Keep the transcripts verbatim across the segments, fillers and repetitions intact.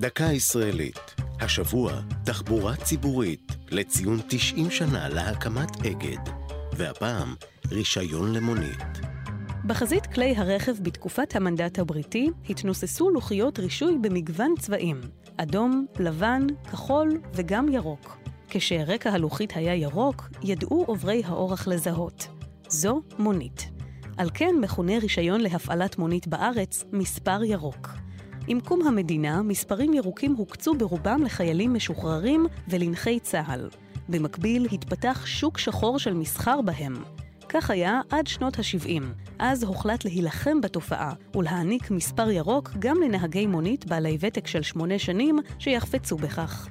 דקה ישראלית. השבוע תחבורה ציבורית לציון תשעים שנה להקמת אגד, והפעם רישיון למונית. בחזית כלי הרכב בתקופת המנדט הבריטי התנוססו לוחיות רישוי במגוון צבעים, אדום, לבן, כחול וגם ירוק. כשהרקע הלוחית היה ירוק, ידעו עוברי האורח לזהות. זו מונית. על כן מכונה רישיון להפעלת מונית בארץ מספר ירוק. עם קום המדינה, מספרים ירוקים הוקצו ברובם לחיילים משוחררים ולנחי צהל. במקביל התפתח שוק שחור של מסחר בהם. כך היה עד שנות ה-שבעים. אז הוחלט להילחם בתופעה ולהעניק מספר ירוק גם לנהגי מונית בעלי ותק של שמונה שנים שיחפצו בכך.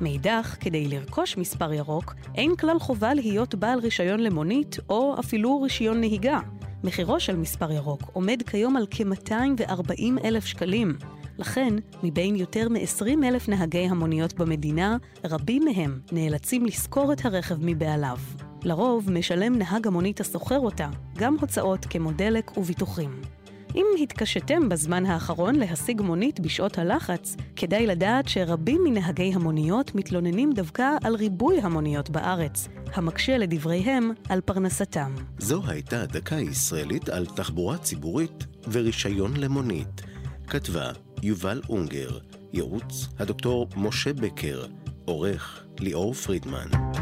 מאידך, כדי לרכוש מספר ירוק, אין כלל חובה להיות בעל רישיון למונית או אפילו רישיון נהיגה. מחירו של מספר ירוק עומד כיום על כ-מאתיים וארבעים אלף שקלים. לכן, מבין יותר מ-עשרים אלף נהגי המוניות במדינה, רבים מהם נאלצים לשכור את הרכב מבעליו. לרוב משלם נהג המונית הסוחר אותה, גם הוצאות כמו דלק וביטוחים. אם התקשתם בזמן האחרון להשיג מונית בשעות הלחץ, כדאי לדעת שרבים מנהגי המוניות מתלוננים דווקא על ריבוי המוניות בארץ, המקשה לדבריהם על פרנסתם. זו הייתה דקה ישראלית על תחבורה ציבורית ורישיון למונית. כתבה יובל אונגר, ייעוץ הדוקטור משה בקר, עורך ליאור פרידמן.